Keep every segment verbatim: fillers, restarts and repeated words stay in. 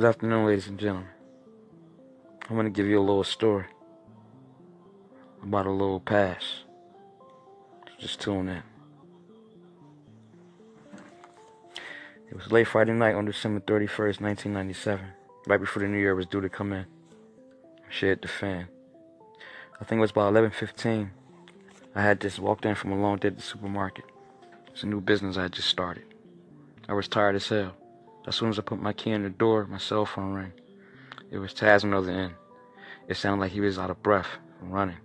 Good afternoon, ladies and gentlemen. I'm going to give you a little story about a little past. Just tune in. It was late Friday night on December thirty-first, nineteen ninety-seven. Right before the new year was due to come in. Shit hit the fan. I think it was about eleven fifteen. I had just walked in from a long day at the supermarket. It's a new business I had just started. I was tired as hell. As soon as I put my key in the door, my cell phone rang. It was Taz on the other end. It sounded like he was out of breath from running.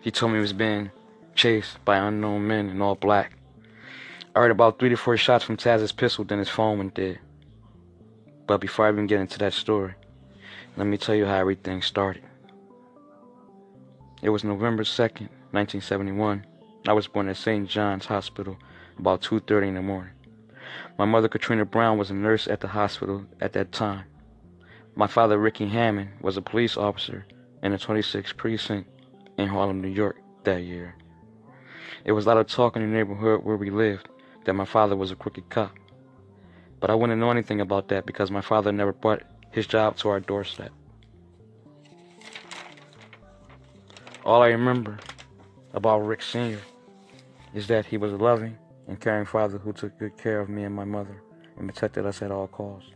He told me he was being chased by unknown men in all black. I heard about three to four shots from Taz's pistol, then his phone went dead. But before I even get into that story, let me tell you how everything started. It was November second, nineteen seventy-one. I was born at Saint John's Hospital about two thirty in the morning. My mother, Katrina Brown, was a nurse at the hospital at that time. My father, Ricky Hammond, was a police officer in the twenty-sixth Precinct in Harlem, New York that year. It was a lot of talk in the neighborhood where we lived that my father was a crooked cop. But I wouldn't know anything about that because my father never brought his job to our doorstep. All I remember about Rick Senior is that he was a loving and caring father who took good care of me and my mother and protected us at all costs.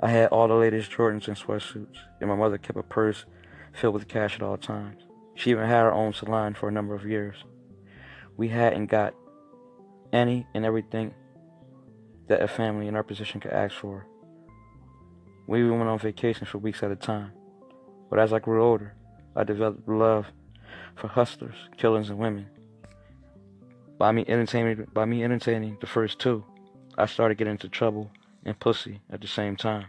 I had all the latest Jordans and sweatsuits, and my mother kept a purse filled with cash at all times. She even had her own salon for a number of years. We hadn't got any and everything that a family in our position could ask for. We even went on vacations for weeks at a time. But as I grew older, I developed love for hustlers, killers, and women. By me entertaining, by me entertaining the first two, I started getting into trouble and pussy at the same time.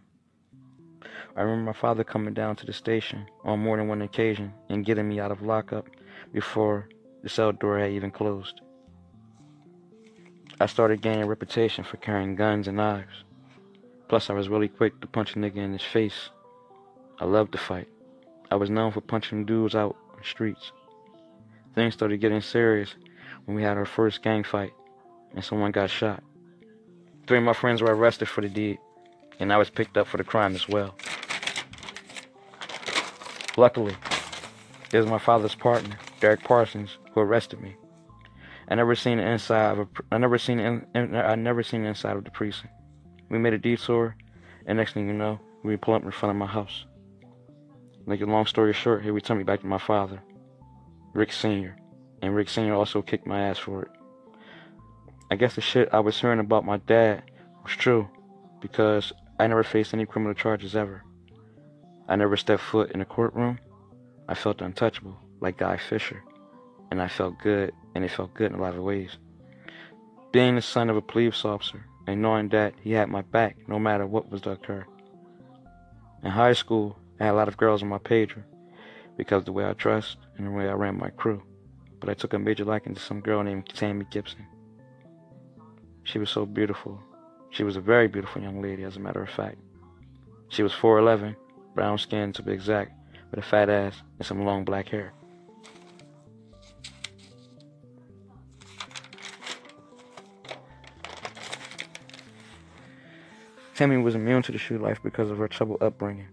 I remember my father coming down to the station on more than one occasion and getting me out of lockup before the cell door had even closed. I started gaining a reputation for carrying guns and knives. Plus, I was really quick to punch a nigga in his face. I loved to fight. I was known for punching dudes out on the streets. Things started getting serious when we had our first gang fight and someone got shot. Three of my friends were arrested for the deed, and I was picked up for the crime as well. Luckily, it was my father's partner, Derek Parsons, who arrested me. I never seen the inside of a, I never seen in, I never seen the inside of the precinct. We made a detour, and next thing you know, we pull up in front of my house. Make a long story short, he returned me back to my father, Rick Senior, and Rick Senior also kicked my ass for it. I guess the shit I was hearing about my dad was true, because I never faced any criminal charges ever. I never stepped foot in a courtroom. I felt untouchable, like Guy Fisher, and I felt good, and it felt good in a lot of ways. Being the son of a police officer, and knowing that he had my back no matter what was to occur. In high school, I had a lot of girls on my pager because of the way I dressed and the way I ran my crew. But I took a major liking to some girl named Tammy Gibson. She was so beautiful. She was a very beautiful young lady, as a matter of fact. She was four eleven, brown skin to be exact, with a fat ass and some long black hair. Tammy was immune to the street life because of her troubled upbringing.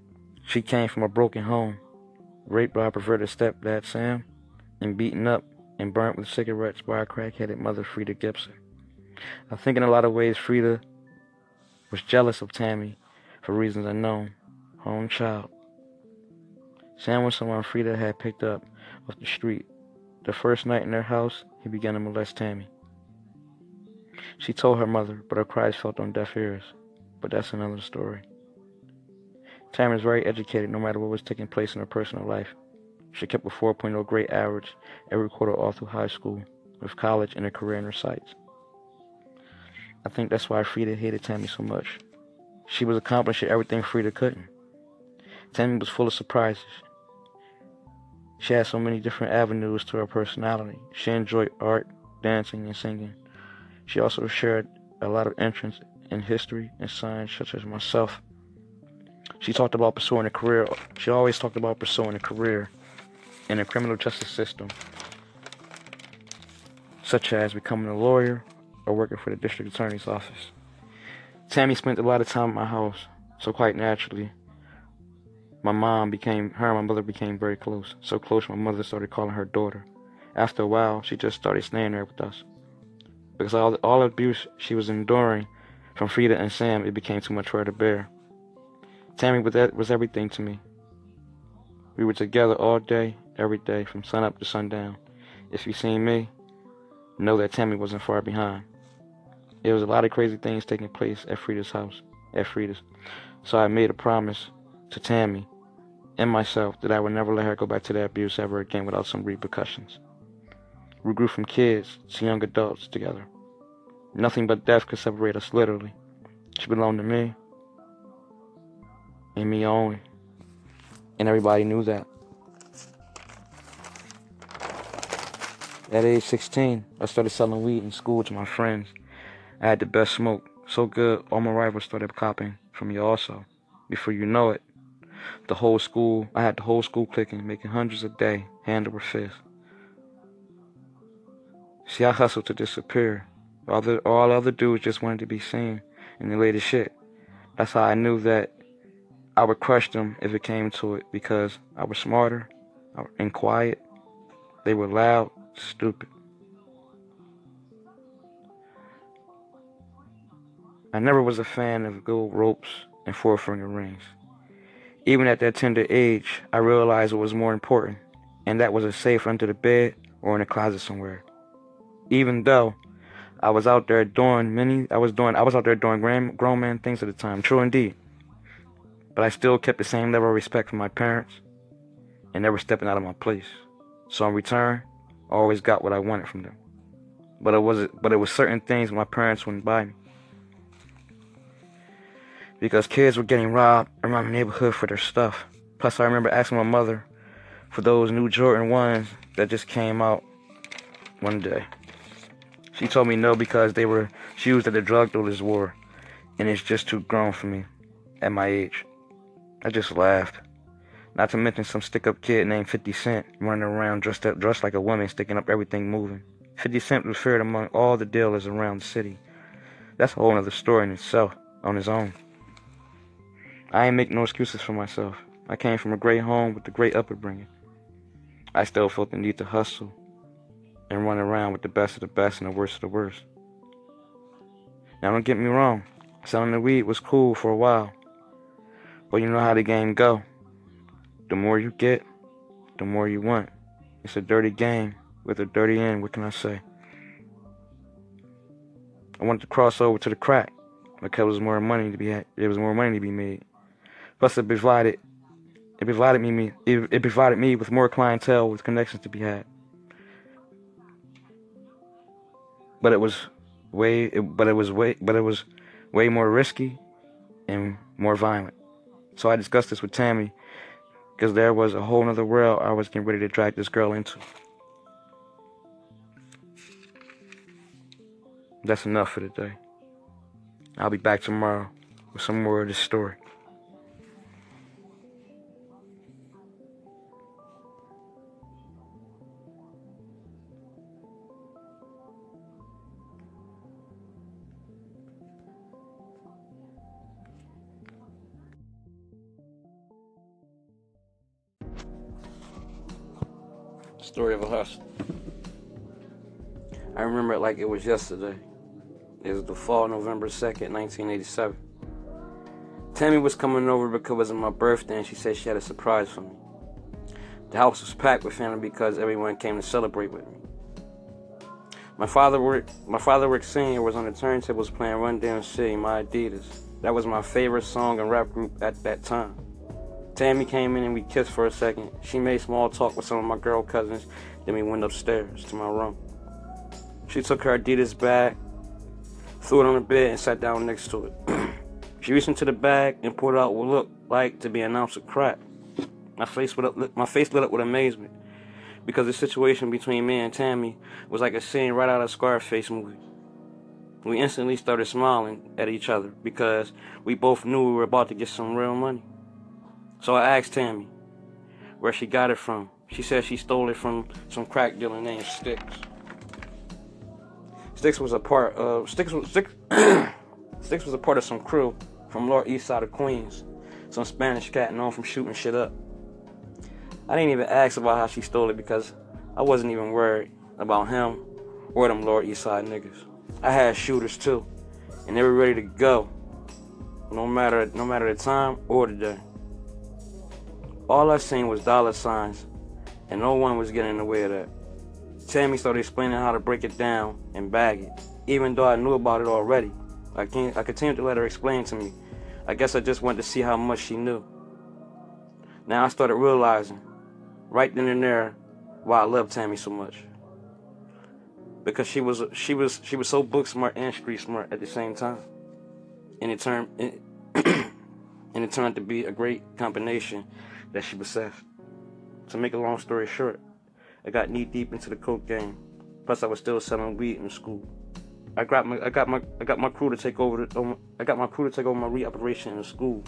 She came from a broken home, raped by a perverted stepdad, Sam, and beaten up and burnt with cigarettes by her crack-headed mother, Frida Gibson. I think in a lot of ways, Frida was jealous of Tammy for reasons unknown, her own child. Sam was someone Frida had picked up off the street. The first night in their house, he began to molest Tammy. She told her mother, but her cries fell on deaf ears. But that's another story. Tammy was very educated no matter what was taking place in her personal life. She kept a four point oh grade average every quarter all through high school, with college and a career in her sights. I think that's why Frida hated Tammy so much. She was accomplishing everything Frida couldn't. Tammy was full of surprises. She had so many different avenues to her personality. She enjoyed art, dancing, and singing. She also shared a lot of interests in history and science, such as myself. She talked about pursuing a career. She always talked about pursuing a career in the criminal justice system, such as becoming a lawyer or working for the district attorney's office. Tammy spent a lot of time at my house, So quite naturally, my mom became, her and my mother became very close. So close, my mother started calling her daughter. After a while, she just started staying there with us. Because all, all abuse she was enduring from Frida and Sam, it became too much for her to bear. Tammy was, that, was everything to me. We were together all day, every day, from sunup to sundown. If you seen me, know that Tammy wasn't far behind. There was a lot of crazy things taking place at Frida's house, at Frida's. So I made a promise to Tammy and myself that I would never let her go back to that abuse ever again without some repercussions. We grew from kids to young adults together. Nothing but death could separate us, literally. She belonged to me, and me only. And everybody knew that. At age sixteen, I started selling weed in school to my friends. I had the best smoke, so good, all my rivals started copying from me also. Before you know it, the whole school, I had the whole school clicking, making hundreds a day, hand over fist. See, I hustled to disappear. All the, all other dudes just wanted to be seen in the latest shit. That's how I knew that I would crush them if it came to it, because I was smarter and quiet. They were loud, stupid. I never was a fan of gold ropes and four-finger rings. Even at that tender age, I realized what was more important, and that was a safe under the bed or in a closet somewhere. Even though I was out there doing many, I was doing, I was out there doing grand, grown man things at the time. True indeed. But I still kept the same level of respect for my parents, and never stepping out of my place. So in return, I always got what I wanted from them. But it was, but it was certain things my parents wouldn't buy me. Because kids were getting robbed around my neighborhood for their stuff. Plus, I remember asking my mother for those new Jordan ones that just came out one day. She told me no because they were shoes that the drug dealers wore, and it's just too grown for me at my age. I just laughed. Not to mention some stick-up kid named fifty cent running around dressed up, dressed like a woman, sticking up everything moving. fifty cent was feared among all the dealers around the city. That's a whole other story in itself, on its own. I ain't make no excuses for myself. I came from a great home with a great upbringing. I still felt the need to hustle and run around with the best of the best and the worst of the worst. Now don't get me wrong, selling the weed was cool for a while, but you know how the game go. The more you get, the more you want. It's a dirty game with a dirty end, what can I say? I wanted to cross over to the crack because there was more money to be had. There was more money to be made. Plus, it provided, it provided me, it, it provided me with more clientele, with connections to be had. But it was way, it, but it was way, but it was way more risky and more violent. So I discussed this with Tammy, because there was a whole other world I was getting ready to drag this girl into. That's enough for today. I'll be back tomorrow with some more of this story. Story of a hustle. I remember it like it was yesterday. It was the fall, November second, nineteen eighty-seven. Tammy was coming over because it was my birthday, and she said she had a surprise for me. The house was packed with family because everyone came to celebrate with me. My father, Rick, my father Rick Senior was on the turntables playing Run D M C, My Adidas. That was my favorite song and rap group at that time. Tammy came in and we kissed for a second. She made small talk with some of my girl cousins. Then we went upstairs to my room. She took her Adidas bag, threw it on the bed, and sat down next to it. She reached into the bag and pulled out what looked like to be an ounce of crack. My face lit up, my face lit up with amazement, because the situation between me and Tammy was like a scene right out of a Scarface movie. We instantly started smiling at each other because we both knew we were about to get some real money. So I asked Tammy where she got it from. She said she stole it from some crack dealer named Sticks. Sticks was a part of Sticks was Sticks, Sticks was a part of some crew from Lower East Side of Queens. Some Spanish cat known from shooting shit up. I didn't even ask about how she stole it because I wasn't even worried about him or them Lower East Side niggas. I had shooters too, and they were ready to go, no matter no matter the time or the day. All I seen was dollar signs, and no one was getting in the way of that. Tammy started explaining how to break it down and bag it, even though I knew about it already. I can't, I continued to let her explain to me. I guess I just wanted to see how much she knew. Now I started realizing, right then and there, why I loved Tammy so much. Because she was she was she was so book smart and street smart at the same time, and it turned it and it turned to be a great combination that she possessed. To make a long story short, I got knee deep into the coke game. Plus, I was still selling weed in school. I got my I got my I got my crew to take over the um, I got my crew to take over my weed operation in school,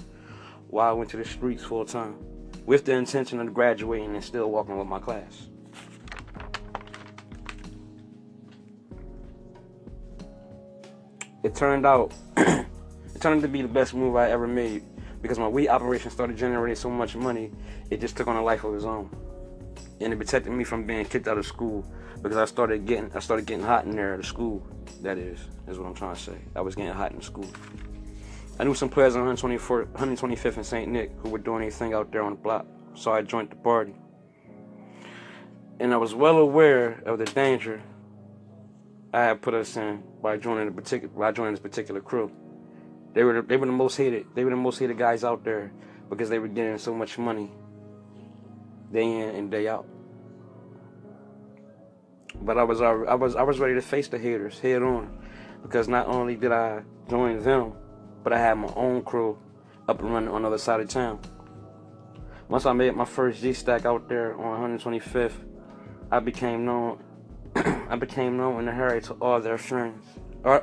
while I went to the streets full time, with the intention of graduating and still walking with my class. It turned out, it turned out to be the best move I ever made because my weed operation started generating so much money, it just took on a life of its own. And it protected me from being kicked out of school because I started getting, I started getting hot in there at school. That is, is what I'm trying to say. I was getting hot in school. I knew some players on one twenty-fourth, one twenty-fifth and Saint Nick who were doing anything out there on the block, so I joined the party. And I was well aware of the danger I had put us in by joining the particular by joining this particular crew. They were the, they were the most hated. They were the most hated guys out there because they were getting so much money, day in and day out. But I was I was I was ready to face the haters head on, because not only did I join them, but I had my own crew up and running on the other side of town. Once I made my first G stack out there on one twenty-fifth, I became known. I became known in a hurry to all their friends, or,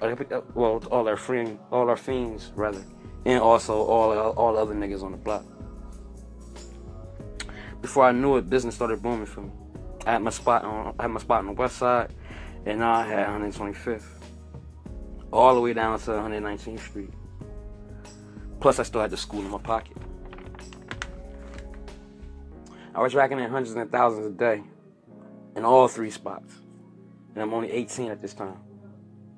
well, all their friend, all our fiends rather, and also all all other niggas on the block. Before I knew it, business started booming for me. I had my spot on, I had my spot on the West Side, and now I had one twenty-fifth, all the way down to one nineteenth Street. Plus, I still had the school in my pocket. I was racking in hundreds and thousands a day, in all three spots. And I'm only eighteen at this time.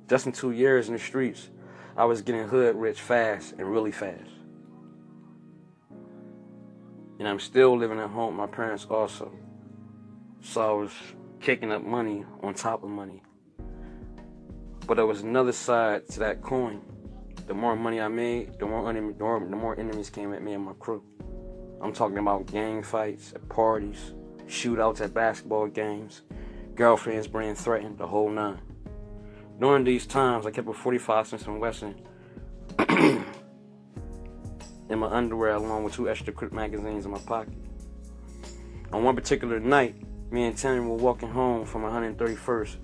Just in two years in the streets, I was getting hood rich fast and really fast. And I'm still living at home with my parents also. So I was kicking up money on top of money. But there was another side to that coin. The more money I made, the more, enemy, the more, the more enemies came at me and my crew. I'm talking about gang fights at parties, shootouts at basketball games, girlfriends being threatened, the whole nine. During these times, I kept a forty-five cents from Wesson in my underwear, along with two extra Crip magazines in my pocket. On one particular night, me and Tammy were walking home from one thirty-first,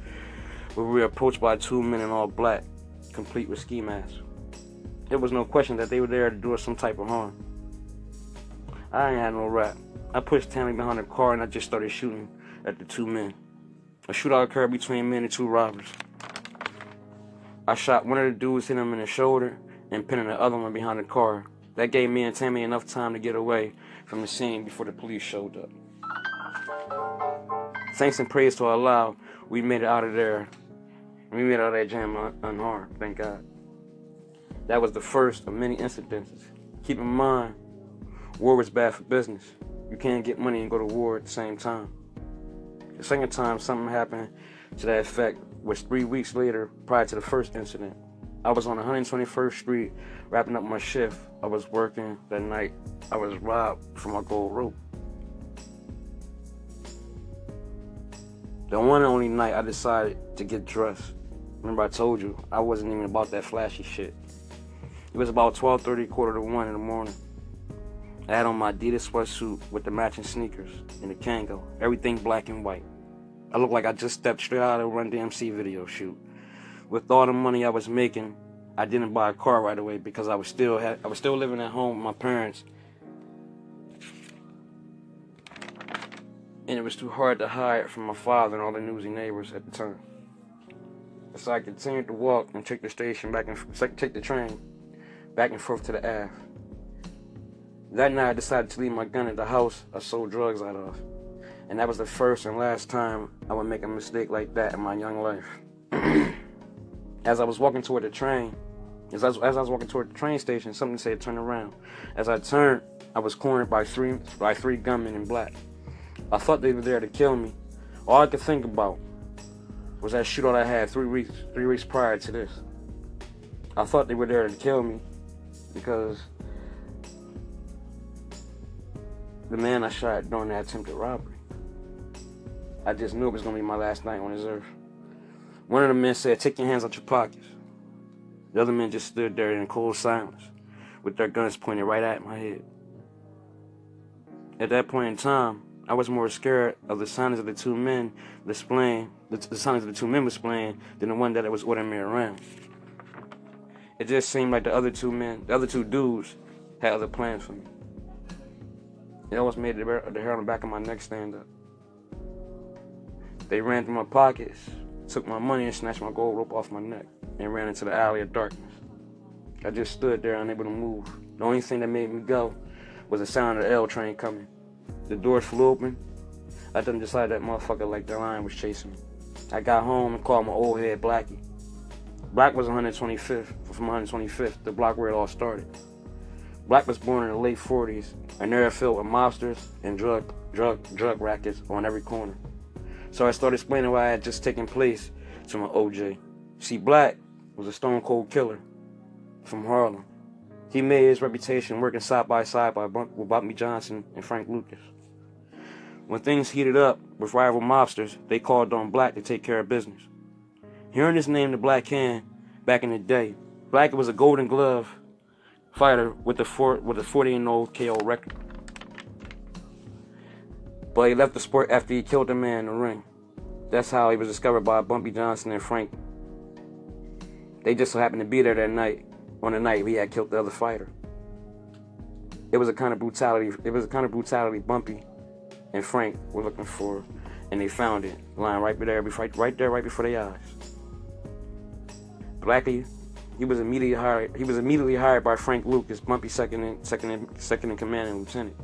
where we were approached by two men in all black, complete with ski masks. There was no question that they were there to do us some type of harm. I ain't had no rap. I pushed Tammy behind the car and I just started shooting at the two men. A shootout occurred between me and the two robbers. I shot one of the dudes, hit him in the shoulder, and pinned the other one behind the car. That gave me and Tammy enough time to get away from the scene before the police showed up. Thanks and praise to Allah, we made it out of there. We made it out of that jam un- unharmed, thank God. That was the first of many incidences. Keep in mind, war was bad for business. You can't get money and go to war at the same time. The second time, something happened to that effect was three weeks later, prior to the first incident. I was on one twenty-first Street, wrapping up my shift. I was working that night. I was robbed from my gold rope. The one and only night I decided to get dressed. Remember I told you, I wasn't even about that flashy shit. It was about twelve thirty, quarter to one in the morning. I had on my Adidas sweatsuit with the matching sneakers and the Kango, everything black and white. I looked like I just stepped straight out of a Run D M C video shoot. With all the money I was making, I didn't buy a car right away because I was still had, I was still living at home with my parents, and it was too hard to hide from my father and all the newsy neighbors at the time. So I continued to walk and take the station back and take the train back and forth to the Ave. That night I decided to leave my gun at the house I sold drugs out of. And that was the first and last time I would make a mistake like that in my young life. As I was walking toward the train, as I, was, as I was walking toward the train station, something said turn around. As I turned, I was cornered by three by three gunmen in black. I thought they were there to kill me. All I could think about was that shootout I had three weeks three weeks prior to this. I thought they were there to kill me because the man I shot during that attempted robbery. I just knew it was gonna be my last night on this earth. One of the men said, "Take your hands out your pockets." The other men just stood there in cold silence with their guns pointed right at my head. At that point in time, I was more scared of the silence of the two men displaying, the, the silence of the two men displaying than the one that was ordering me around. It just seemed like the other two men, the other two dudes, had other plans for me. It almost made the, the hair on the back of my neck stand up. They ran through my pockets, took my money and snatched my gold rope off my neck and ran into the alley of darkness. I just stood there, unable to move. The only thing that made me go was the sound of the L train coming. The doors flew open. I done decided that motherfucker like the lion was chasing me. I got home and called my old head Blackie. Black was one hundred twenty-fifth, from one hundred twenty-fifth, the block where it all started. Black was born in the late forties, an area filled with mobsters and drug, drug, drug rackets on every corner. So I started explaining why I had just taken place to my O J. See, Black was a stone cold killer from Harlem. He made his reputation working side by side by Bump, with Bumpy Johnson and Frank Lucas. When things heated up with rival mobsters, they called on Black to take care of business. Hearing his name, the Black Hand, back in the day, Black was a Golden Glove fighter with a forty and oh K O record. But he left the sport after he killed a man in the ring. That's how he was discovered by Bumpy Johnson and Frank. They just so happened to be there that night, on the night he had killed the other fighter. It was a kind of brutality. It was a kind of brutality Bumpy and Frank were looking for, and they found it lying right there, right there, right before their eyes. Blackie, he was immediately hired. He was immediately hired by Frank Lucas, Bumpy's second in, second in, second in command and lieutenant.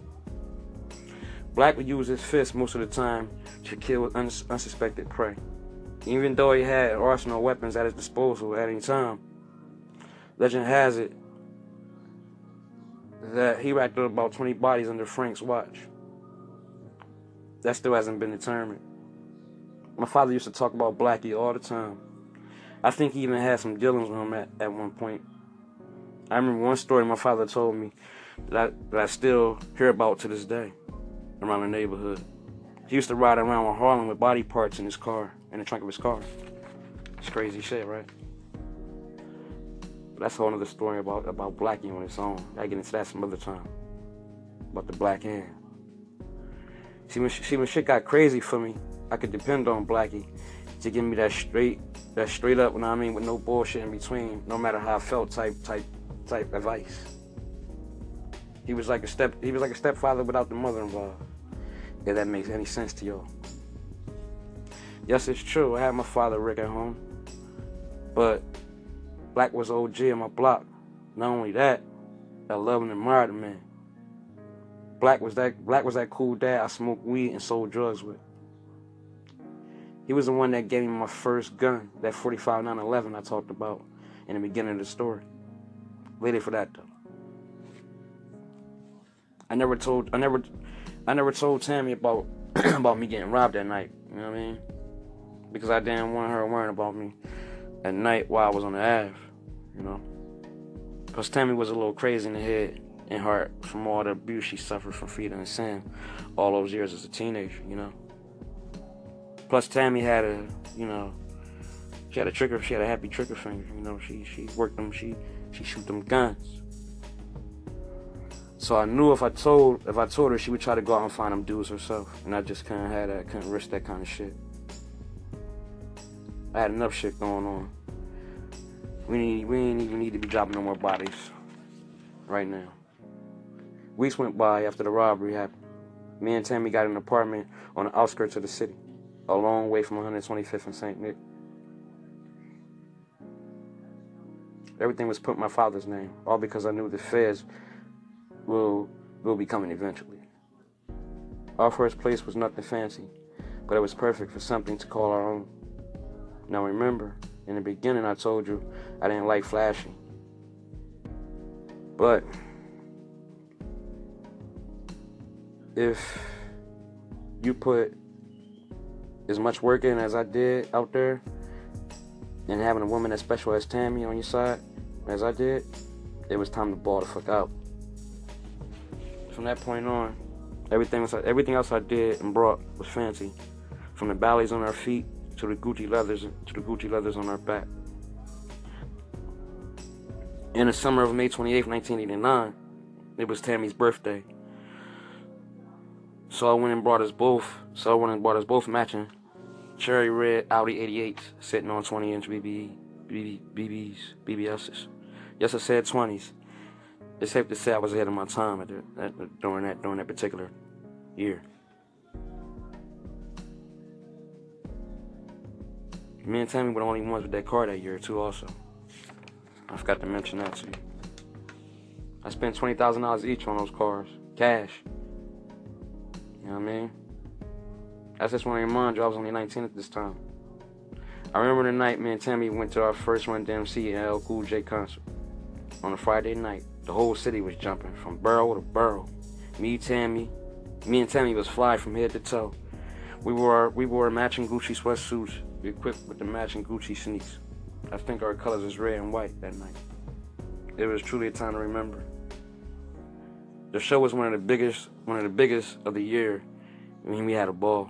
Black would use his fists most of the time to kill uns unsuspected prey. Even though he had an arsenal of weapons at his disposal at any time, legend has it that he racked up about twenty bodies under Frank's watch. That still hasn't been determined. My father used to talk about Blackie all the time. I think he even had some dealings with him at, at one point. I remember one story my father told me that I, that I still hear about to this day. Around the neighborhood. He used to ride around with Harlem with body parts in his car, in the trunk of his car. It's crazy shit, right? But that's a whole other story about, about Blackie on its own. I get into that some other time. About the Black Hand. See when, see, when shit got crazy for me, I could depend on Blackie to give me that straight, that straight up, you know what I mean, with no bullshit in between, no matter how I felt type, type, type advice. He was like a step, he was like a stepfather without the mother involved. If that makes any sense to y'all. Yes, it's true. I had my father Rick at home, but Black was O G in my block. Not only that, I loved and admired the man. Black was that Black was that cool dad I smoked weed and sold drugs with. He was the one that gave me my first gun, that forty-five nine eleven I talked about in the beginning of the story. Later for that though. I never told I never I never told Tammy about about me getting robbed that night, you know what I mean? Because I didn't want her worrying about me at night while I was on the Ave, you know. Because Tammy was a little crazy in the head and heart from all the abuse she suffered from Frida and Sam all those years as a teenager, you know. Plus Tammy had a, you know, she had a trigger, she had a happy trigger finger, you know, she she worked them, she she shoot them guns. So I knew if I told if I told her, she would try to go out and find them dudes herself, and I just couldn't have that, couldn't risk that kind of shit. I had enough shit going on. We need, we ain't even need to be dropping no more bodies right now. Weeks went by after the robbery happened. Me and Tammy got an apartment on the outskirts of the city, a long way from one hundred twenty-fifth and Saint Nick. Everything was put in my father's name, all because I knew the feds will, will be coming eventually. Our first place was nothing fancy, but it was perfect for something to call our own. Now remember, in the beginning I told you I didn't like flashing. But if you put as much work in as I did out there, and having a woman as special as Tammy on your side as I did, it was time to ball the fuck out. From that point on, everything was, everything else I did and brought was fancy, from the ballets on our feet to the Gucci leathers to the Gucci leathers on our back. In the summer of May twenty-eighth, nineteen eighty-nine, it was Tammy's birthday. So I went and brought us both. So I went and brought us both matching cherry red Audi eighty-eights sitting on twenty-inch B B, B B, B Bs, B B Ss. Yes, I said twenties. It's safe to say I was ahead of my time at the, at the, during that during that particular year. Me and Tammy were the only ones with that car that year too. Also, I forgot to mention that to you. I spent twenty thousand dollars each on those cars, cash. You know what I mean? I just want to remind you, I was only nineteen at this time. I remember the night me and Tammy went to our first Run D M C and L L Cool J concert. On a Friday night, the whole city was jumping from borough to borough. Me, Tammy, me and Tammy was fly from head to toe. We wore we wore matching Gucci sweatsuits, equipped with the matching Gucci sneaks. I think our colors was red and white that night. It was truly a time to remember. The show was one of the biggest, one of the biggest of the year. I mean, we had a ball.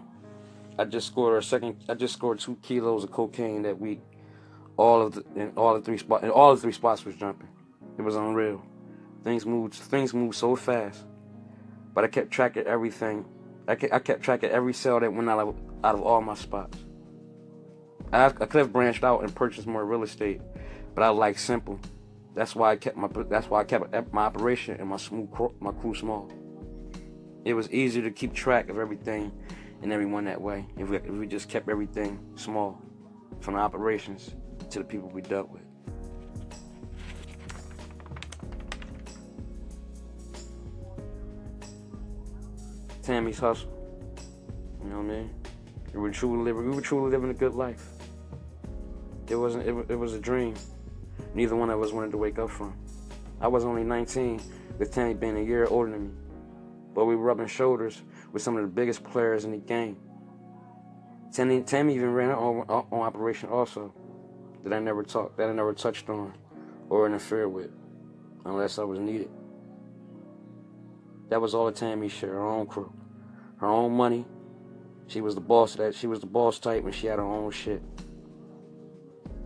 I just scored our second. I just scored two kilos of cocaine that week. All of the and all the three spots. And all the three spots was jumping. It was unreal. Things moved. Things moved so fast. But I kept track of everything. I kept, I kept track of every sale that went out of, out of all my spots. I, I could have branched out and purchased more real estate, but I like simple. That's why I kept my. That's why I kept my operation and my smooth, my crew small. It was easier to keep track of everything and everyone that way, if we, if we just kept everything small, from the operations to the people we dealt with. Tammy's hustle, you know what I mean? We were truly living, we were truly living a good life. It wasn't, it, it was a dream. Neither one of us wanted to wake up from. I was only nineteen, with Tammy being a year older than me, but we were rubbing shoulders with some of the biggest players in the game. Tammy, Tammy even ran her own, own operation also, that I never talked, that I never touched on, or interfered with, unless I was needed. That was all of Tammy's shit, her own crew, her own money. She was the boss. That she was the boss type when she had her own shit.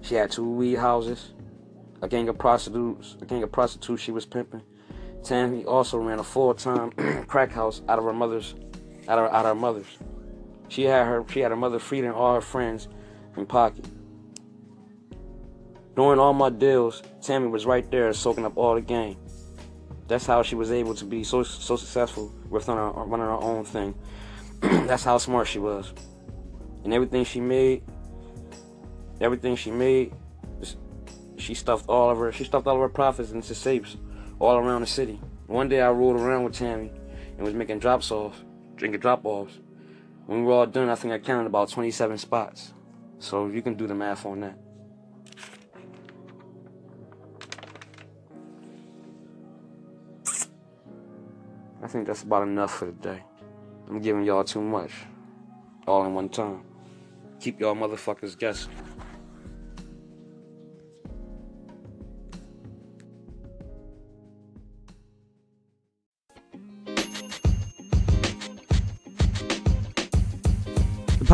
She had two weed houses, a gang of prostitutes, a gang of prostitutes she was pimping. Tammy also ran a full-time crack house out of her mother's, out of, out of her mother's. She had her, she had her mother, Frida, and all her friends in pocket. During all my deals, Tammy was right there soaking up all the game. That's how she was able to be so so successful with running her, running her own thing. That's how smart she was. And everything she made, everything she made, she stuffed all of her, she stuffed all of her profits into safes all around the city. One day I rolled around with Tammy and was making drops off, drinking drop-offs. When we were all done, I think I counted about twenty-seven spots. So you can do the math on that. I think that's about enough for today. I'm giving y'all too much, all in one time. Keep y'all motherfuckers guessing. The